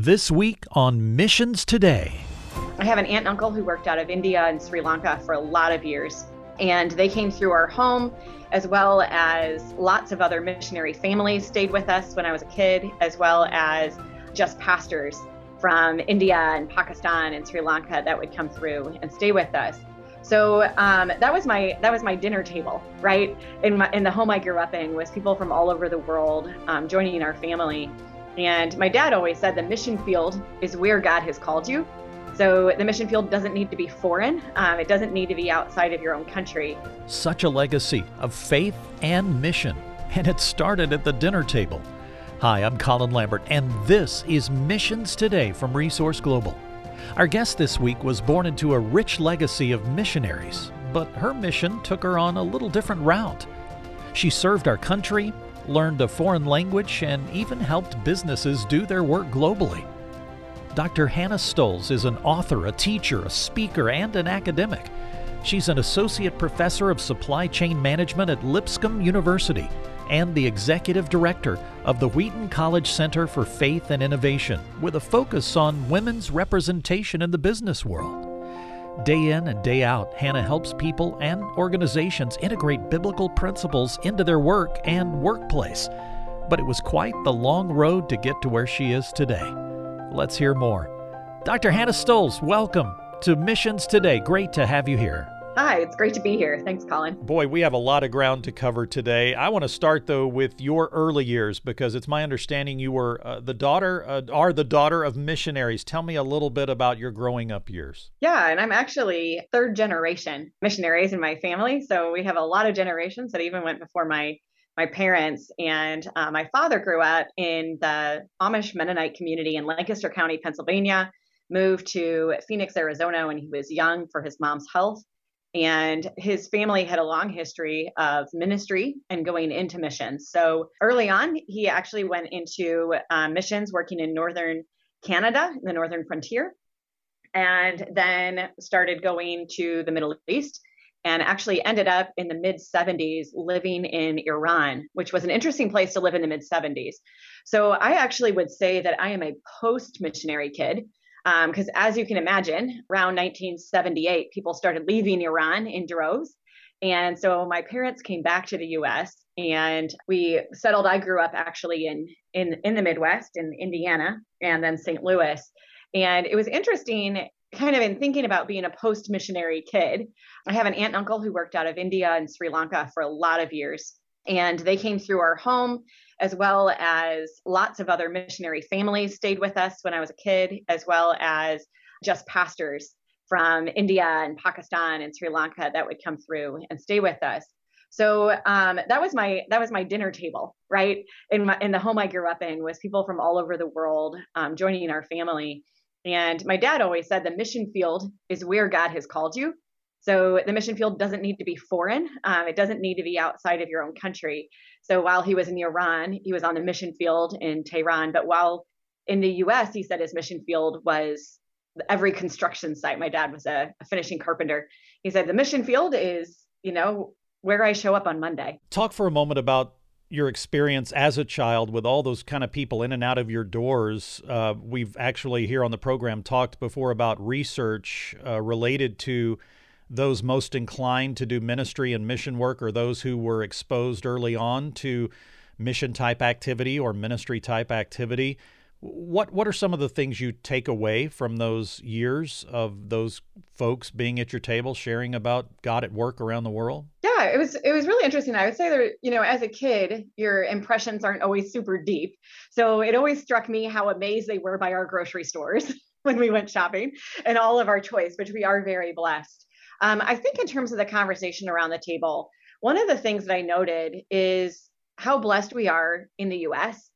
This week on Missions Today. I have an aunt and uncle who worked out of India and Sri Lanka for a lot of years, and they came through our home, as well as lots of other missionary families stayed with us when I was a kid, as well as just pastors from India and Pakistan and Sri Lanka that would come through and stay with us. So that was my dinner table, right? In the home I grew up in was people from all over the world joining our family. And my dad always said the mission field is where God has called you. So the mission field doesn't need to be foreign. It doesn't need to be outside of your own country. Such a legacy of faith and mission. And it started at the dinner table. Hi, I'm Colin Lambert, and this is Missions Today from Resource Global. Our guest this week was born into a rich legacy of missionaries, but her mission took her on a little different route. She served our country, learned a foreign language, and even helped businesses do their work globally. Dr. Hannah Stolz is an author, a teacher, a speaker, and an academic. She's an associate professor of supply chain management at Lipscomb University and the executive director of the Wheaton College Center for Faith and Innovation, with a focus on women's representation in the business world. Day in and day out, Hannah helps people and organizations integrate biblical principles into their work and workplace. But it was quite the long road to get to where she is today. Let's hear more. Dr. Hannah Stolz, welcome to Missions Today. Great to have you here. Hi, it's great to be here. Thanks, Colin. Boy, we have a lot of ground to cover today. I want to start, though, with your early years, because it's my understanding you were the daughter of missionaries. Tell me a little bit about your growing up years. Yeah, and I'm actually third generation missionaries in my family. So we have a lot of generations that even went before my parents, and my father grew up in the Amish Mennonite community in Lancaster County, Pennsylvania, moved to Phoenix, Arizona when he was young for his mom's health. And his family had a long history of ministry and going into missions. So early on, he actually went into missions working in northern Canada, in the northern frontier, and then started going to the Middle East. And actually ended up in the mid-70s living in Iran, which was an interesting place to live in the mid-70s. So I actually would say that I am a post-missionary kid, because as you can imagine, around 1978, people started leaving Iran in droves. And so my parents came back to the U.S. and we settled. I grew up actually in the Midwest, in Indiana, and then St. Louis. And it was interesting kind of in thinking about being a post-missionary kid. I have an aunt and uncle who worked out of India and Sri Lanka for a lot of years, and they came through our home, as well as lots of other missionary families stayed with us when I was a kid, as well as just pastors from India and Pakistan and Sri Lanka that would come through and stay with us. So that was my dinner table, right? In the home I grew up in was people from all over the world joining our family. And my dad always said the mission field is where God has called you. So the mission field doesn't need to be foreign. It doesn't need to be outside of your own country. So while he was in Iran, he was on the mission field in Tehran. But while in the U.S., he said his mission field was every construction site. My dad was a finishing carpenter. He said the mission field is, where I show up on Monday. Talk for a moment about your experience as a child with all those kind of people in and out of your doors. We've actually here on the program talked before about research related to those most inclined to do ministry and mission work, or those who were exposed early on to mission type activity or ministry type activity. What are some of the things you take away from those years of those folks being at your table, sharing about God at work around the world? Yeah, it was really interesting. I would say that, as a kid, your impressions aren't always super deep. So it always struck me how amazed they were by our grocery stores when we went shopping and all of our choice, which we are very blessed. I think in terms of the conversation around the table, one of the things that I noted is how blessed we are in the U.S.,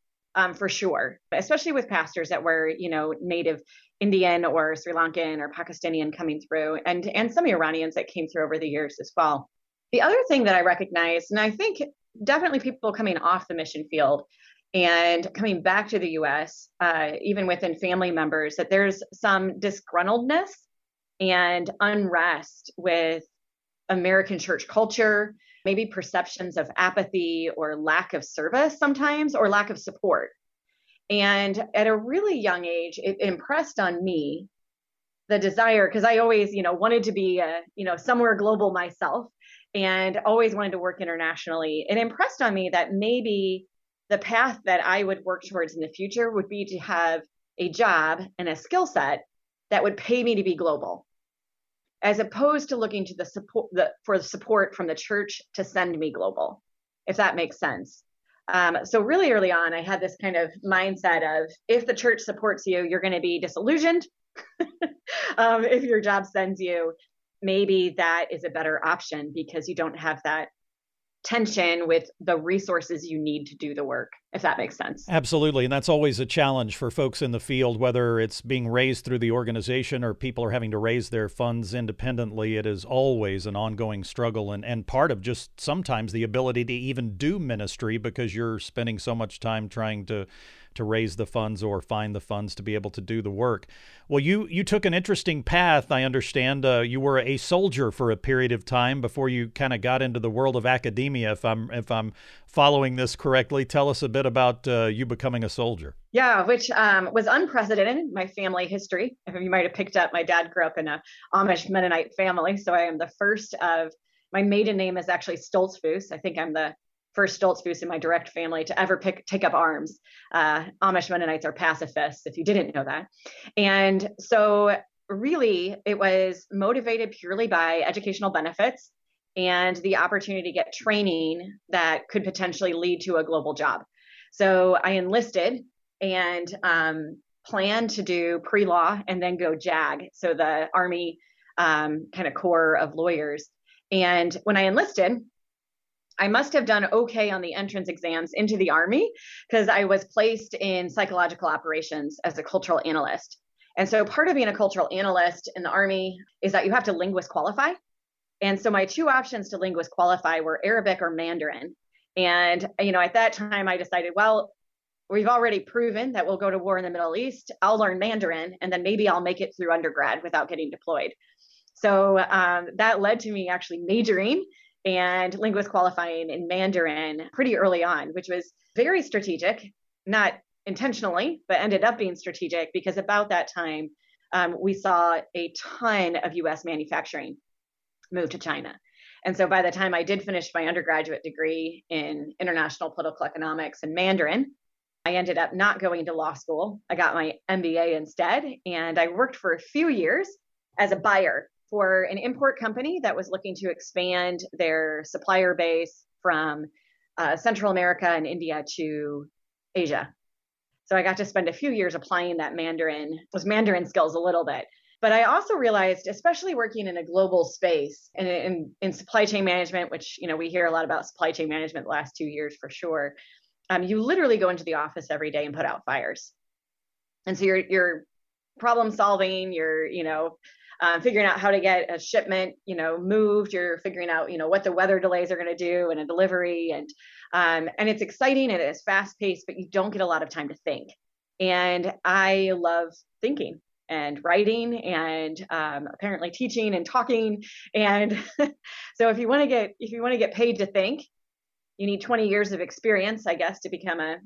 for sure, especially with pastors that were, native Indian or Sri Lankan or Pakistani coming through, and some Iranians that came through over the years as well. The other thing that I recognized, and I think definitely people coming off the mission field and coming back to the U.S., even within family members, that there's some disgruntledness and unrest with American church culture, maybe perceptions of apathy or lack of service sometimes, or lack of support. And at a really young age, it impressed on me the desire, because I always, wanted to be, somewhere global myself, and always wanted to work internationally. It impressed on me that maybe the path that I would work towards in the future would be to have a job and a skill set that would pay me to be global, as opposed to looking to the support from the church to send me global, if that makes sense. So really early on, I had this kind of mindset of, if the church supports you, you're going to be disillusioned. If your job sends you, maybe that is a better option, because you don't have that tension with the resources you need to do the work, if that makes sense. Absolutely. And that's always a challenge for folks in the field, whether it's being raised through the organization or people are having to raise their funds independently. It is always an ongoing struggle, and part of just sometimes the ability to even do ministry, because you're spending so much time trying to raise the funds or find the funds to be able to do the work. Well, you took an interesting path, I understand. You were a soldier for a period of time before you kind of got into the world of academia, if I'm following this correctly. Tell us a bit about you becoming a soldier. Yeah, which was unprecedented in my family history. You might have picked up, my dad grew up in an Amish Mennonite family, so I am the first of, my maiden name is actually Stoltzfus. I think I'm the first Stoltzfus in my direct family to ever take up arms. Amish Mennonites are pacifists, if you didn't know that. And so really, it was motivated purely by educational benefits and the opportunity to get training that could potentially lead to a global job. So I enlisted and planned to do pre-law and then go JAG, so the Army kind of Corps of Lawyers. And when I enlisted, I must have done okay on the entrance exams into the Army, because I was placed in psychological operations as a cultural analyst. And so part of being a cultural analyst in the Army is that you have to linguist qualify. And so my two options to linguist qualify were Arabic or Mandarin. And, at that time I decided, well, we've already proven that we'll go to war in the Middle East. I'll learn Mandarin, and then maybe I'll make it through undergrad without getting deployed. So that led to me actually majoring and linguist qualifying in Mandarin pretty early on, which was very strategic, not intentionally, but ended up being strategic, because about that time, we saw a ton of US manufacturing move to China. And so by the time I did finish my undergraduate degree in international political economics and Mandarin, I ended up not going to law school. I got my MBA instead, and I worked for a few years as a buyer for an import company that was looking to expand their supplier base from Central America and India to Asia. So I got to spend a few years applying those Mandarin skills a little bit. But I also realized, especially working in a global space and in supply chain management, which we hear a lot about supply chain management the last 2 years for sure, you literally go into the office every day and put out fires. And so you're problem solving, you're figuring out how to get a shipment, moved. You're figuring out, what the weather delays are going to do in a delivery, and it's exciting and it's fast paced, but you don't get a lot of time to think. And I love thinking and writing and apparently teaching and talking. And so if you want to get paid to think, you need 20 years of experience, I guess, to become a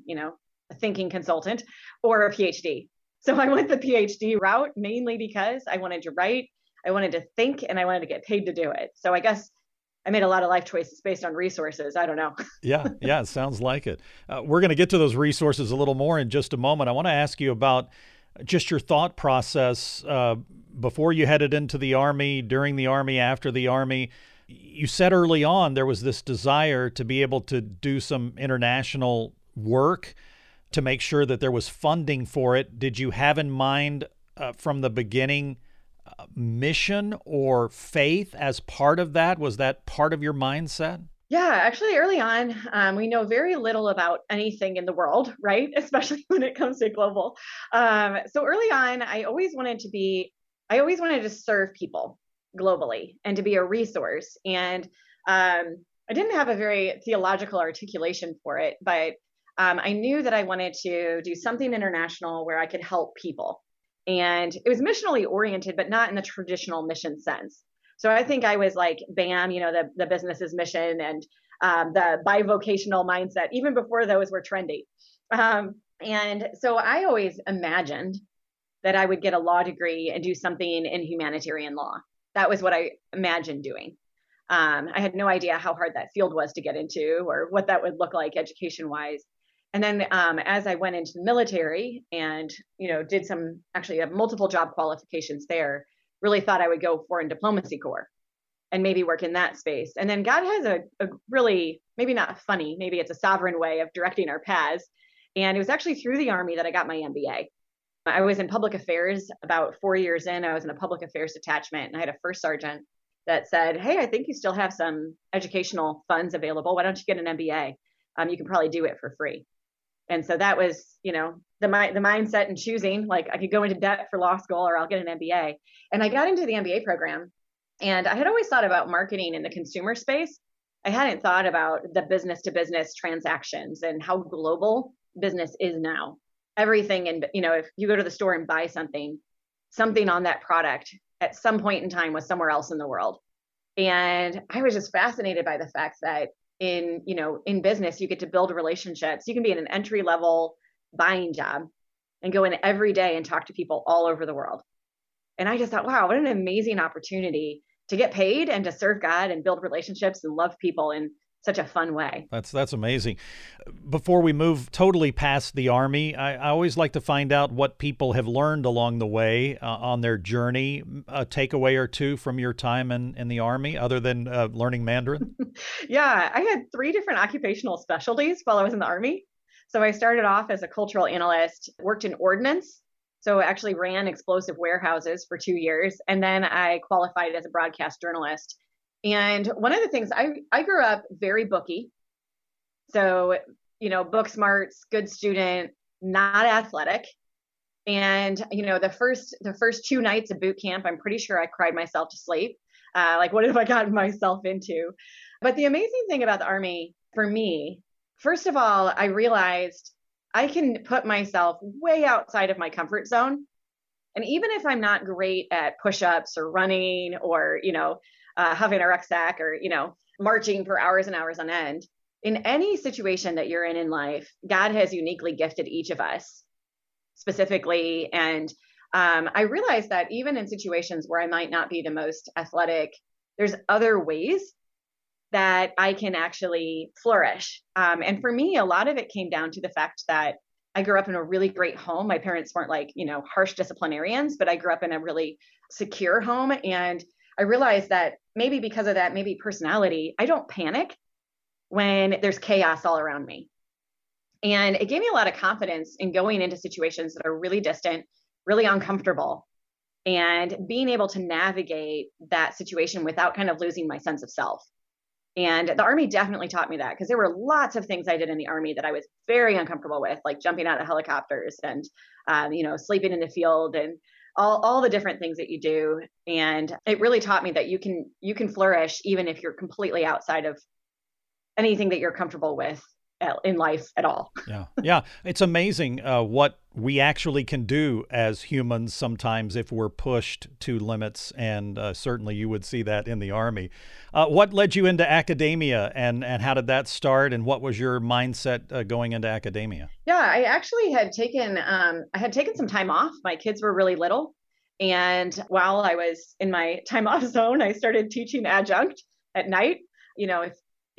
thinking consultant or a PhD. So I went the PhD route mainly because I wanted to write, I wanted to think, and I wanted to get paid to do it. So I guess I made a lot of life choices based on resources. I don't know. Yeah, it sounds like it. We're going to get to those resources a little more in just a moment. I want to ask you about just your thought process before you headed into the Army, during the Army, after the Army. You said early on there was this desire to be able to do some international work, to make sure that there was funding for it. Did you have in mind from the beginning mission or faith as part of that? Was that part of your mindset? Yeah, actually early on, we know very little about anything in the world, right? Especially when it comes to global. So early on, I always wanted to serve people globally and to be a resource. And I didn't have a very theological articulation for it, but I knew that I wanted to do something international where I could help people. And it was missionally oriented, but not in the traditional mission sense. So I think I was like, bam, the business's mission and the bivocational mindset, even before those were trendy. And so I always imagined that I would get a law degree and do something in humanitarian law. That was what I imagined doing. I had no idea how hard that field was to get into or what that would look like education-wise. And then as I went into the military and, did some, actually have multiple job qualifications there, really thought I would go Foreign Diplomacy Corps and maybe work in that space. And then God has a really, maybe not funny, maybe it's a sovereign way of directing our paths. And it was actually through the Army that I got my MBA. I was in public affairs about 4 years in. I was in a public affairs detachment, and I had a first sergeant that said, "Hey, I think you still have some educational funds available. Why don't you get an MBA? You can probably do it for free." And so that was, the mindset in choosing, like I could go into debt for law school or I'll get an MBA. And I got into the MBA program, and I had always thought about marketing in the consumer space. I hadn't thought about the business to business transactions and how global business is now. Everything, and if you go to the store and buy something on that product at some point in time was somewhere else in the world. And I was just fascinated by the fact that in business, you get to build relationships. You can be in an entry level buying job and go in every day and talk to people all over the world. And I just thought, wow, what an amazing opportunity to get paid and to serve God and build relationships and love people in such a fun way. That's amazing. Before we move totally past the Army, I always like to find out what people have learned along the way on their journey, a takeaway or two from your time in the Army, other than learning Mandarin. Yeah, I had 3 different occupational specialties while I was in the Army. So I started off as a cultural analyst, worked in ordnance, so I actually ran explosive warehouses for 2 years, and then I qualified as a broadcast journalist. And one of the things, I grew up very booky. So, book smarts, good student, not athletic. And, the first 2 nights of boot camp, I'm pretty sure I cried myself to sleep. Like, what have I gotten myself into? But the amazing thing about the Army for me, first of all, I realized I can put myself way outside of my comfort zone. And even if I'm not great at push-ups or running or, having a rucksack or, marching for hours and hours on end. In any situation that you're in life, God has uniquely gifted each of us specifically. And I realized that even in situations where I might not be the most athletic, there's other ways that I can actually flourish. And for me, a lot of it came down to the fact that I grew up in a really great home. My parents weren't like, harsh disciplinarians, but I grew up in a really secure home. And I realized that maybe because of that, maybe personality, I don't panic when there's chaos all around me. And it gave me a lot of confidence in going into situations that are really distant, really uncomfortable, and being able to navigate that situation without kind of losing my sense of self. And the Army definitely taught me that, because there were lots of things I did in the Army that I was very uncomfortable with, like jumping out of helicopters and, sleeping in the field and all the different things that you do. And it really taught me that you can flourish even if you're completely outside of anything that you're comfortable with in life at all. Yeah. It's amazing what we actually can do as humans sometimes if we're pushed to limits. And certainly you would see that in the Army. What led you into academia and how did that start? And what was your mindset going into academia? Yeah, I actually had taken, some time off. My kids were really little. And while I was in my time off zone, I started teaching adjunct at night.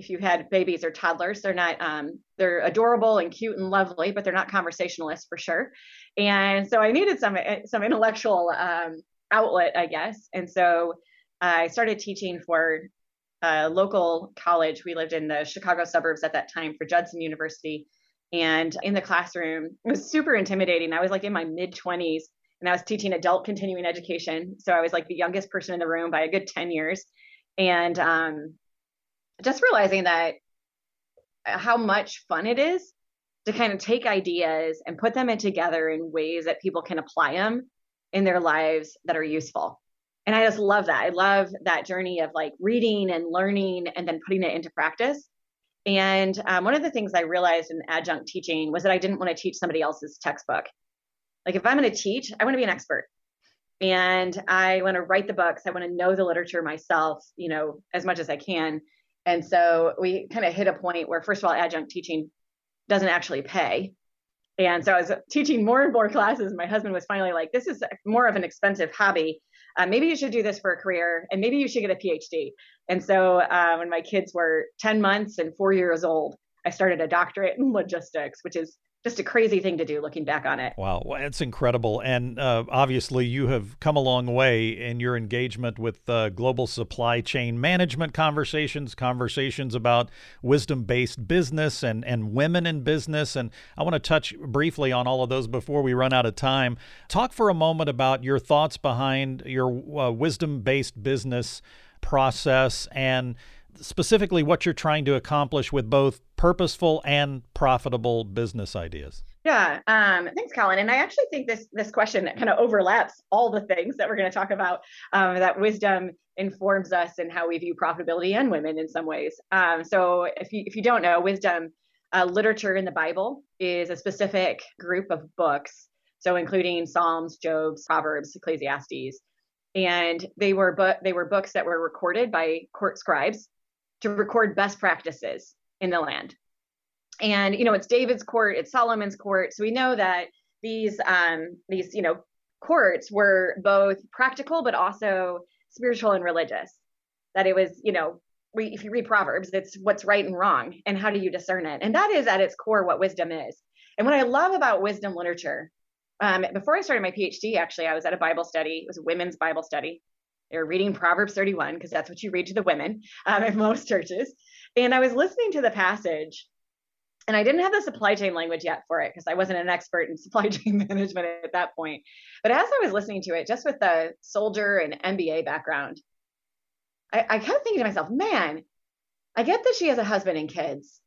If you had babies or toddlers, they're not, they're adorable and cute and lovely, but they're not conversationalists for sure. And so I needed some intellectual outlet, I guess. And so I started teaching for a local college. We lived in the Chicago suburbs at that time for Judson University. And in the classroom, it was super intimidating. I was like in my mid-20s and I was teaching adult continuing education. So I was like the youngest person in the room by a good 10 years. And, just realizing that how much fun it is to kind of take ideas and put them in together in ways that people can apply them in their lives that are useful. And I just love that. I love that journey of like reading and learning and then putting it into practice. And one of the things I realized in adjunct teaching was that I didn't want to teach somebody else's textbook. Like if I'm going to teach, I want to be an expert. And I want to write the books. I want to know the literature myself, as much as I can. And so we kind of hit a point where, first of all, adjunct teaching doesn't actually pay. And so I was teaching more and more classes. My husband was finally like, this is more of an expensive hobby. Maybe you should do this for a career, and maybe you should get a PhD. And so when my kids were 10 months and 4 years old, I started a doctorate in logistics, which is just a crazy thing to do looking back on it. Wow, well, that's incredible. And obviously you have come a long way in your engagement with global supply chain management conversations about wisdom-based business and women in business. And I want to touch briefly on all of those before we run out of time. Talk for a moment about your thoughts behind your wisdom-based business process and specifically what you're trying to accomplish with both purposeful and profitable business ideas. Yeah, thanks, Colin. And I actually think this question kind of overlaps all the things that we're going to talk about, that wisdom informs us in how we view profitability and women in some ways. So if you don't know, wisdom literature in the Bible is a specific group of books, so including Psalms, Job, Proverbs, Ecclesiastes. And they were books that were recorded by court scribes to record best practices in the land. And, you know, it's David's court, it's Solomon's court. So we know that these, you know, courts were both practical, but also spiritual and religious, that it was, you know, if you read Proverbs, it's what's right and wrong and how do you discern it? And that is at its core what wisdom is. And what I love about wisdom literature, before I started my PhD, actually, I was at a Bible study. It was a women's Bible study. They were reading Proverbs 31, because that's what you read to the women at most churches. And I was listening to the passage, and I didn't have the supply chain language yet for it, because I wasn't an expert in supply chain management at that point. But as I was listening to it, just with the soldier and MBA background, I kept thinking to myself, man, I get that she has a husband and kids,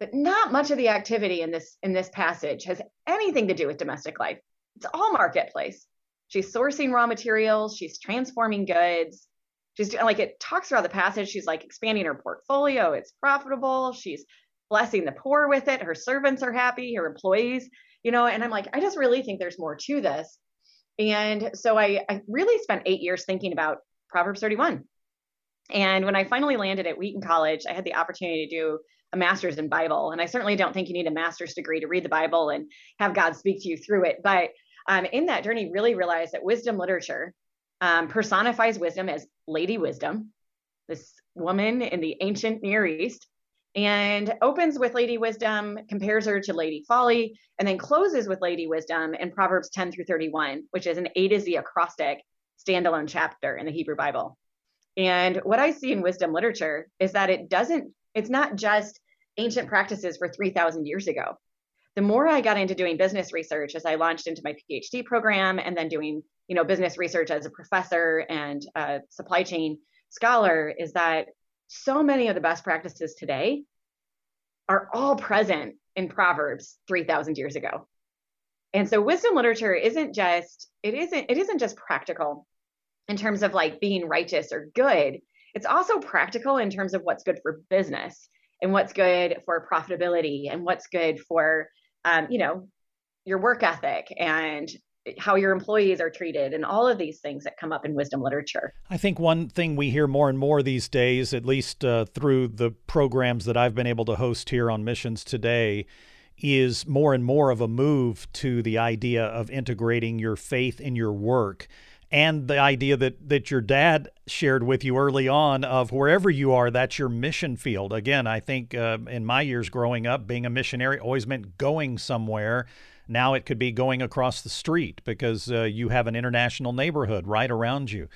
but not much of the activity in this passage has anything to do with domestic life. It's all marketplace. She's sourcing raw materials. She's transforming goods. She's like, it talks throughout the passage. She's like expanding her portfolio. It's profitable. She's blessing the poor with it. Her servants are happy, her employees, you know, and I'm like, I just really think there's more to this. And so I really spent 8 years thinking about Proverbs 31. And when I finally landed at Wheaton College, I had the opportunity to do a master's in Bible. And I certainly don't think you need a master's degree to read the Bible and have God speak to you through it. But in that journey, really realized that wisdom literature personifies wisdom as Lady Wisdom, this woman in the ancient Near East, and opens with Lady Wisdom, compares her to Lady Folly, and then closes with Lady Wisdom in Proverbs 10 through 31, which is an A to Z acrostic standalone chapter in the Hebrew Bible. And what I see in wisdom literature is that it's not just ancient practices for 3,000 years ago. The more I got into doing business research as I launched into my PhD program and then doing, you know, business research as a professor and a supply chain scholar, is that so many of the best practices today are all present in Proverbs 3,000 years ago. And so wisdom literature isn't just practical in terms of like being righteous or good. It's also practical in terms of what's good for business and what's good for profitability and what's good for, you know, your work ethic and how your employees are treated and all of these things that come up in wisdom literature. I think one thing we hear more and more these days, at least through the programs that I've been able to host here on Missions Today, is more and more of a move to the idea of integrating your faith in your work. And the idea that your dad shared with you early on of wherever you are, that's your mission field. Again, I think in my years growing up, being a missionary always meant going somewhere. Now it could be going across the street because you have an international neighborhood right around you.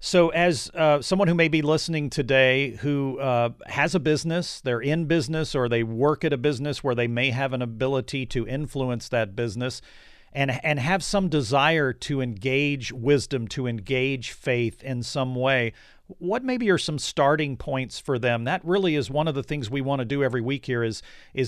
So as someone who may be listening today who has a business, they're in business, or they work at a business where they may have an ability to influence that business, and have some desire to engage wisdom, to engage faith in some way, what maybe are some starting points for them? That really is one of the things we want to do every week here is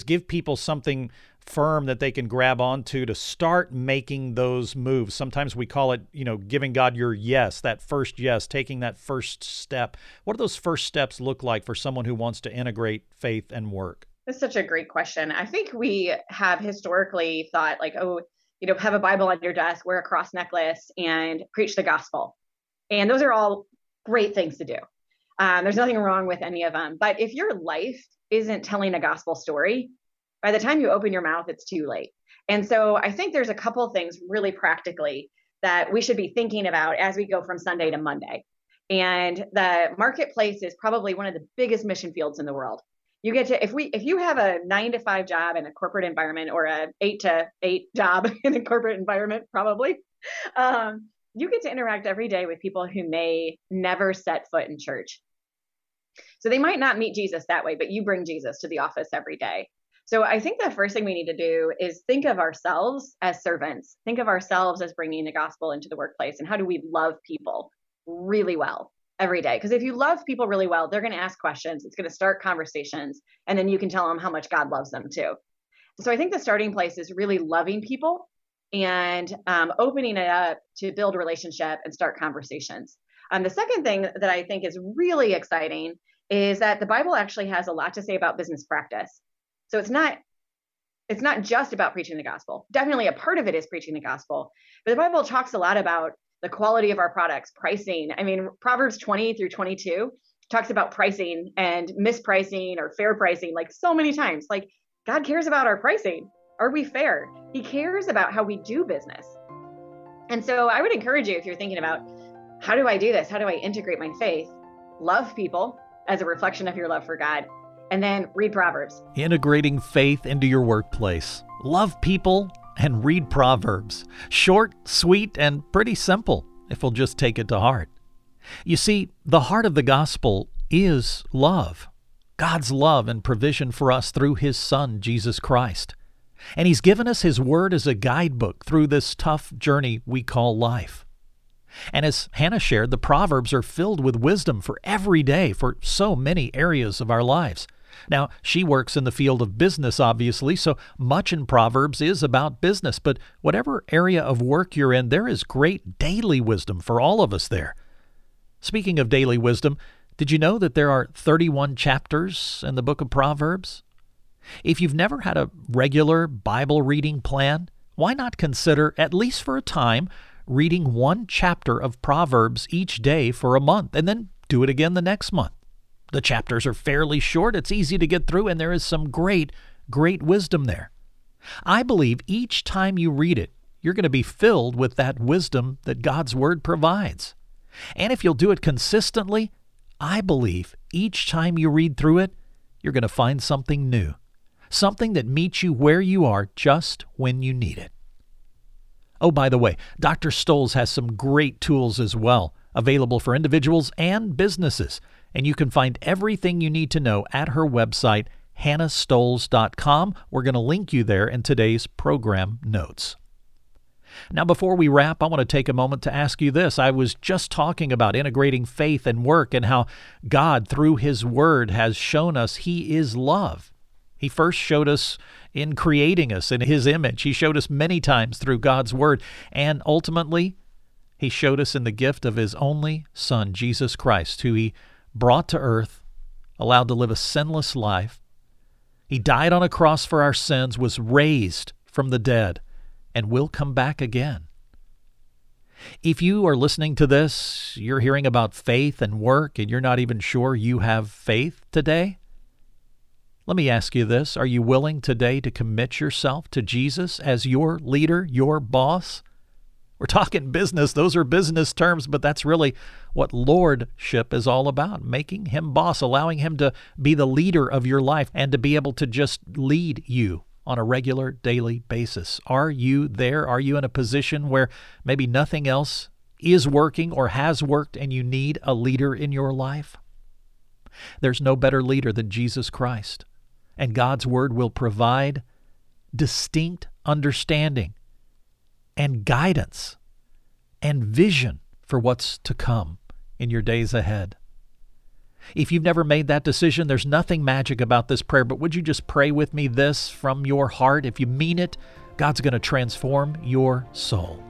give people something firm that they can grab onto to start making those moves. Sometimes we call it, you know, giving God your yes, that first yes, taking that first step. What do those first steps look like for someone who wants to integrate faith and work? That's such a great question. I think we have historically thought like, oh, you know, have a Bible on your desk, wear a cross necklace, and preach the gospel. And those are all great things to do. There's nothing wrong with any of them. But if your life isn't telling a gospel story, by the time you open your mouth, it's too late. And so I think there's a couple things really practically that we should be thinking about as we go from Sunday to Monday. And the marketplace is probably one of the biggest mission fields in the world. You get to, if you have a 9-to-5 job in a corporate environment or a 8-to-8 job in a corporate environment, probably, you get to interact every day with people who may never set foot in church. So they might not meet Jesus that way, but you bring Jesus to the office every day. So I think the first thing we need to do is think of ourselves as servants, think of ourselves as bringing the gospel into the workplace, and how do we love people really well every day? Because if you love people really well, they're going to ask questions, it's going to start conversations, and then you can tell them how much God loves them too. So I think the starting place is really loving people and opening it up to build relationship and start conversations. The second thing that I think is really exciting is that the Bible actually has a lot to say about business practice. So it's not just about preaching the gospel. Definitely a part of it is preaching the gospel, but the Bible talks a lot about the quality of our products, pricing. I mean, Proverbs 20 through 22 talks about pricing and mispricing or fair pricing, like so many times. Like, God cares about our pricing. Are we fair? He cares about how we do business. And so I would encourage you, if you're thinking about, how do I do this? How do I integrate my faith? Love people as a reflection of your love for God. And then read Proverbs. Integrating faith into your workplace. Love people and read Proverbs. Short, sweet, and pretty simple if we'll just take it to heart. You see, the heart of the gospel is love. God's love and provision for us through His Son, Jesus Christ. And He's given us His Word as a guidebook through this tough journey we call life. And as Hannah shared, the Proverbs are filled with wisdom for every day, for so many areas of our lives. Now, she works in the field of business, obviously, so much in Proverbs is about business. But whatever area of work you're in, there is great daily wisdom for all of us there. Speaking of daily wisdom, did you know that there are 31 chapters in the book of Proverbs? If you've never had a regular Bible reading plan, why not consider, at least for a time, reading one chapter of Proverbs each day for a month, and then do it again the next month. The chapters are fairly short, it's easy to get through, and there is some great, great wisdom there. I believe each time you read it, you're going to be filled with that wisdom that God's Word provides. And if you'll do it consistently, I believe each time you read through it, you're going to find something new, something that meets you where you are just when you need it. Oh, by the way, Dr. Stolz has some great tools as well, available for individuals and businesses. And you can find everything you need to know at her website, HannahStoles.com. We're going to link you there in today's program notes. Now, before we wrap, I want to take a moment to ask you this. I was just talking about integrating faith and work and how God, through His Word, has shown us He is love. He first showed us in creating us in His image. He showed us many times through God's Word. And ultimately, He showed us in the gift of His only Son, Jesus Christ, who He brought to earth, allowed to live a sinless life. He died on a cross for our sins, was raised from the dead, and will come back again. If you are listening to this, you're hearing about faith and work, and you're not even sure you have faith today, let me ask you this. Are you willing today to commit yourself to Jesus as your leader, your boss? We're talking business. Those are business terms, but that's really what lordship is all about, making Him boss, allowing Him to be the leader of your life and to be able to just lead you on a regular daily basis. Are you there? Are you in a position where maybe nothing else is working or has worked and you need a leader in your life? There's no better leader than Jesus Christ. And God's Word will provide distinct understanding and guidance and vision for what's to come in your days ahead. If you've never made that decision, there's nothing magic about this prayer, but would you just pray with me this from your heart? If you mean it, God's going to transform your soul.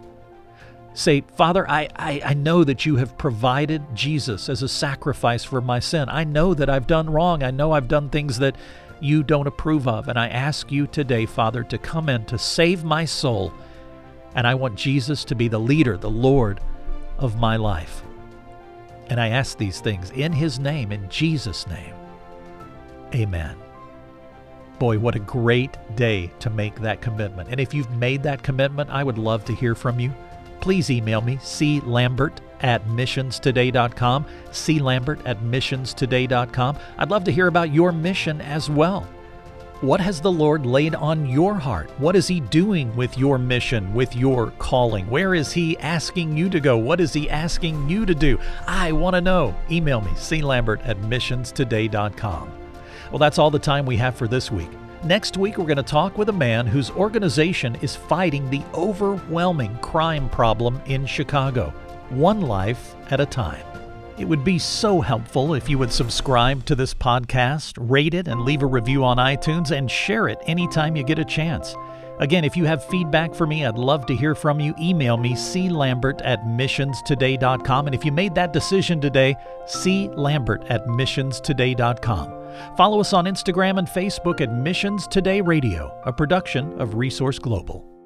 Say, Father, I know that you have provided Jesus as a sacrifice for my sin. I know that I've done wrong. I know I've done things that you don't approve of. And I ask you today, Father, to come in to save my soul. And I want Jesus to be the leader, the Lord of my life. And I ask these things in His name, in Jesus' name. Amen. Boy, what a great day to make that commitment. And if you've made that commitment, I would love to hear from you. Please email me, clambert@missionstoday.com, clambert@missionstoday.com. I'd love to hear about your mission as well. What has the Lord laid on your heart? What is He doing with your mission, with your calling? Where is He asking you to go? What is He asking you to do? I want to know. Email me, clambert@missionstoday.com. Well, that's all the time we have for this week. Next week, we're going to talk with a man whose organization is fighting the overwhelming crime problem in Chicago, one life at a time. It would be so helpful if you would subscribe to this podcast, rate it, and leave a review on iTunes, and share it anytime you get a chance. Again, if you have feedback for me, I'd love to hear from you. Email me, clambert@missionstoday.com. And if you made that decision today, clambert@missionstoday.com. Follow us on Instagram and Facebook at Missions Today Radio, a production of Resource Global.